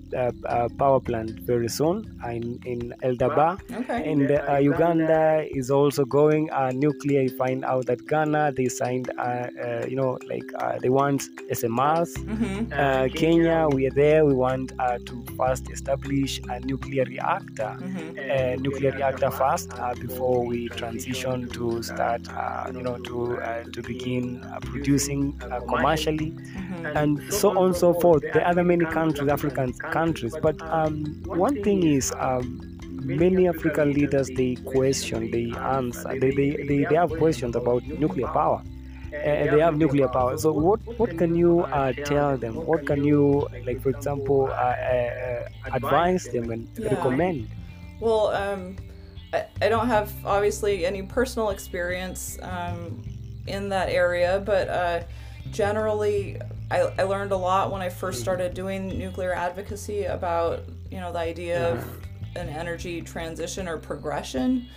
uh, power plant very soon in in El Daba. Okay. And uh, Uganda is also going uh, nuclear. You find out that Ghana, they signed, uh, uh, you know, like uh, they want S M Rs. Mm-hmm. Uh, Kenya, we are there. We want uh, to first establish a nuclear reactor. Mm-hmm. Uh, nuclear reactor first. Uh, before we transition to start, uh, you know, to uh, to begin uh, producing uh, commercially, mm-hmm. and so on and so forth. There are many countries, African countries, but um, one thing is, um, many African leaders, they question, they answer, they they, they, they have questions about nuclear power. Uh, they have nuclear power. So what, what can you uh, tell them? What can you, like, for example, uh, uh, advise them and yeah. recommend? Well. Um... I don't have, obviously, any personal experience um, in that area, but uh, generally I, I learned a lot when I first started doing nuclear advocacy about, you know, the idea of an energy transition or progression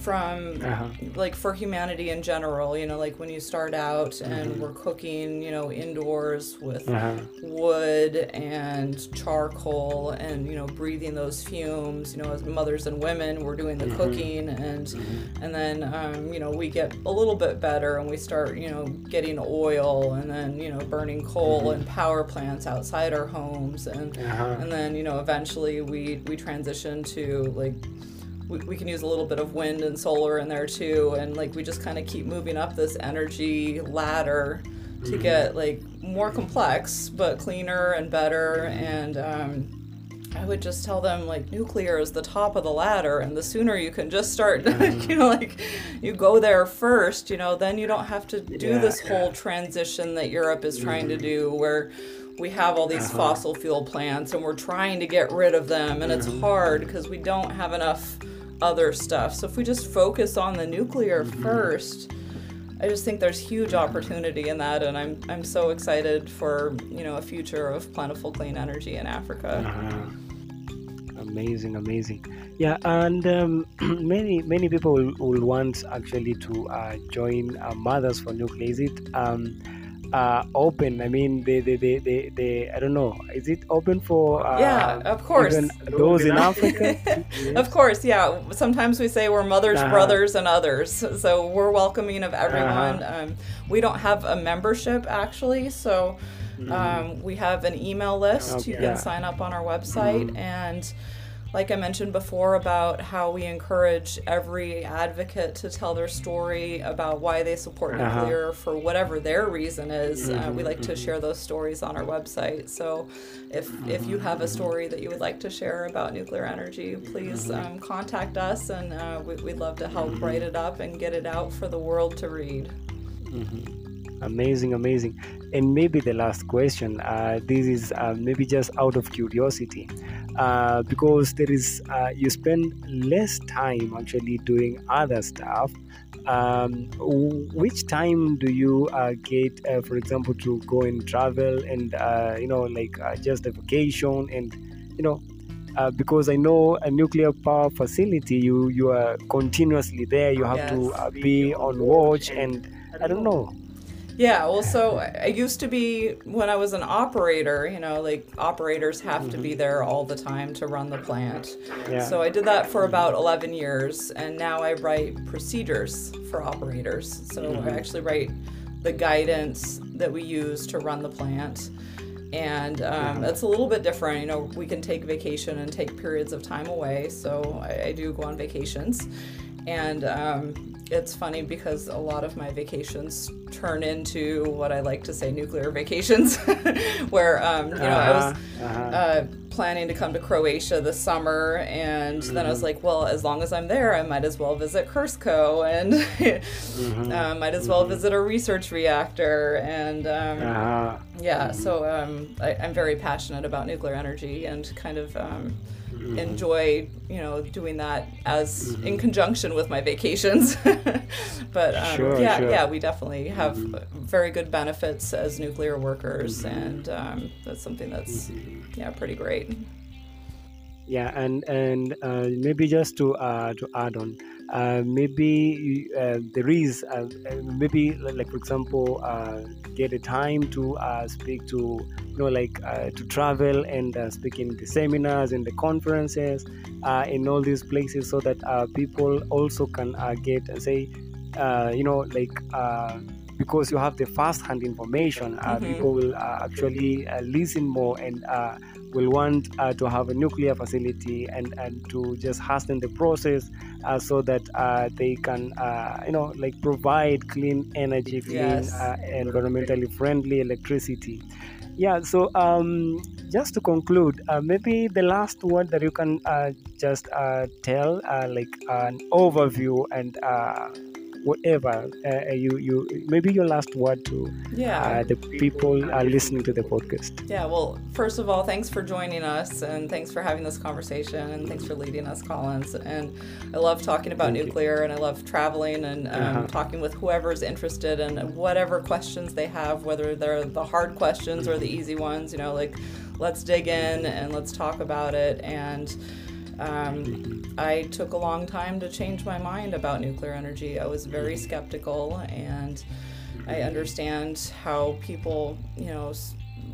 from uh-huh. like for humanity in general, you know, like when you start out mm-hmm. and we're cooking, you know, indoors with uh-huh. wood and charcoal and, you know, breathing those fumes, you know, as mothers and women, we're doing the mm-hmm. cooking and mm-hmm. and then, um, you know, we get a little bit better and we start, you know, getting oil and then, you know, burning coal mm-hmm. and power plants outside our homes and uh-huh. and then, you know, eventually we, we transition to like We, we can use a little bit of wind and solar in there too, and like we just kind of keep moving up this energy ladder to mm-hmm. get like more complex but cleaner and better. And um, I would just tell them like nuclear is the top of the ladder, and the sooner you can just start mm-hmm. you know, like you go there first, you know, then you don't have to do yeah, this yeah. whole transition that Europe is trying mm-hmm. to do where we have all these uh-huh. fossil fuel plants and we're trying to get rid of them, and mm-hmm. it's hard because we don't have enough other stuff. So if we just focus on the nuclear mm-hmm. first, I just think there's huge opportunity in that, and I'm I'm so excited for, you know, a future of plentiful clean energy in Africa. Uh-huh. Amazing, amazing. Yeah, and um, many many people will, will want actually to uh, join uh, Mothers for Nuclear. Is it um, uh, open? I mean, they they, they, they, they, I don't know. Is it open for uh, yeah, of course. Even those in Africa? Yes. Of course, yeah. Sometimes we say we're mothers, uh-huh. brothers, and others. So we're welcoming of everyone. Uh-huh. Um, we don't have a membership, actually. So mm-hmm. um, we have an email list. Okay. You can yeah. sign up on our website. Mm-hmm. And like I mentioned before about how we encourage every advocate to tell their story about why they support uh-huh. nuclear for whatever their reason is, mm-hmm, uh, we like mm-hmm. to share those stories on our website. So if mm-hmm. if you have a story that you would like to share about nuclear energy, please mm-hmm. um, contact us, and uh, we, we'd love to help mm-hmm. write it up and get it out for the world to read. Mm-hmm. Amazing, amazing. And maybe the last question, uh, this is uh, maybe just out of curiosity, uh, because there is uh, you spend less time actually doing other stuff. Um, which time do you uh, get, uh, for example, to go and travel and, uh, you know, like uh, just a vacation and, you know, Uh, because I know a nuclear power facility, you, you are continuously there, you have yes. to uh, be on watch and I don't know. Yeah, well, so I used to be, when I was an operator, you know, like operators have mm-hmm. to be there all the time to run the plant. Yeah. So I did that for about eleven years, and now I write procedures for operators. So mm-hmm. I actually write the guidance that we use to run the plant. And um, it's a little bit different, you know, we can take vacation and take periods of time away. So I, I do go on vacations. And um, it's funny because a lot of my vacations turn into what I like to say nuclear vacations, where um, you know uh-huh, I was uh-huh. uh, planning to come to Croatia this summer, and mm-hmm. then I was like, well, as long as I'm there, I might as well visit Krsko, and mm-hmm. uh, might as well mm-hmm. visit a research reactor, and um, uh-huh. yeah. Mm-hmm. So um, I, I'm very passionate about nuclear energy and kind of. Um, Mm-hmm. enjoy, you know, doing that as mm-hmm. in conjunction with my vacations. But um, sure, yeah, sure. yeah, we definitely have mm-hmm. very good benefits as nuclear workers, mm-hmm. and um, that's something that's mm-hmm. yeah, pretty great. Yeah, and and uh, maybe just to uh, to add on, uh, maybe uh, there is uh, maybe like, for example, uh, get a time to uh, speak to, you know, like uh, to travel and uh, speak in the seminars and the conferences uh, in all these places, so that uh, people also can uh, get and say, uh, you know, like. Uh, Because you have the first-hand information, uh, mm-hmm. people will uh, actually uh, listen more and uh, will want uh, to have a nuclear facility and, and to just hasten the process uh, so that uh, they can, uh, you know, like provide clean energy, clean, yes. uh, environmentally friendly electricity. Yeah, so um, just to conclude, uh, maybe the last word that you can uh, just uh, tell, uh, like an overview and... Uh, whatever uh, you you maybe your last word to yeah. uh, the people are listening to the podcast. Yeah, well, first of all, thanks for joining us, and thanks for having this conversation, and thanks for leading us, Collins. And I love talking about Thank nuclear you. And I love traveling and um, uh-huh. talking with whoever's interested and whatever questions they have, whether they're the hard questions mm-hmm. or the easy ones, you know, like let's dig in and let's talk about it. And Um, I took a long time to change my mind about nuclear energy. I was very skeptical, and I understand how people, you know,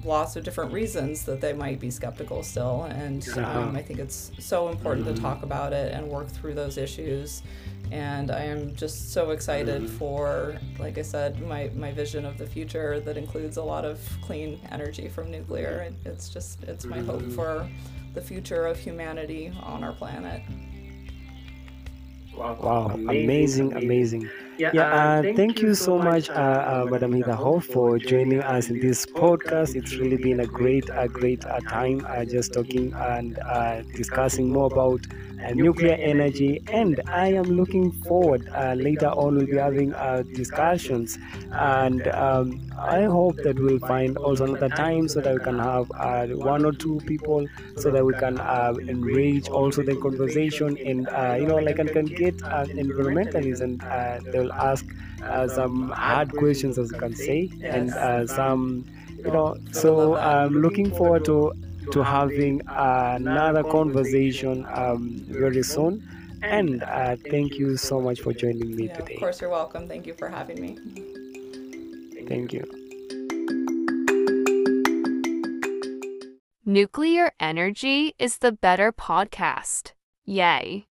lots of different reasons that they might be skeptical still, and um, I think it's so important to talk about it and work through those issues. And I am just so excited for, like I said, my, my vision of the future that includes a lot of clean energy from nuclear. It's just, it's my hope for the future of humanity on our planet. Wow, wow. Amazing, amazing, amazing. Yeah, yeah uh, thank, thank you so much, much uh, uh, Madam Heather Hoff, for joining us in this podcast. It's really been a great, a great uh, time uh, just talking and uh, discussing more about uh, nuclear energy. And I am looking forward, uh, later on we'll be having uh, discussions. And um, I hope that we'll find also another time so that we can have uh, one or two people so that we can uh, enrich also the conversation and, uh, you know, like I can get uh, environmentalists and uh, they'll ask uh, some hard questions, as you can say, and uh, some, you know, so I'm looking forward to, to having another conversation um, very soon. And uh, thank you so much for joining me yeah, today. Of course, you're welcome. Thank you for having me. Thank you. Nuclear Energy is the Better Podcast. Yay.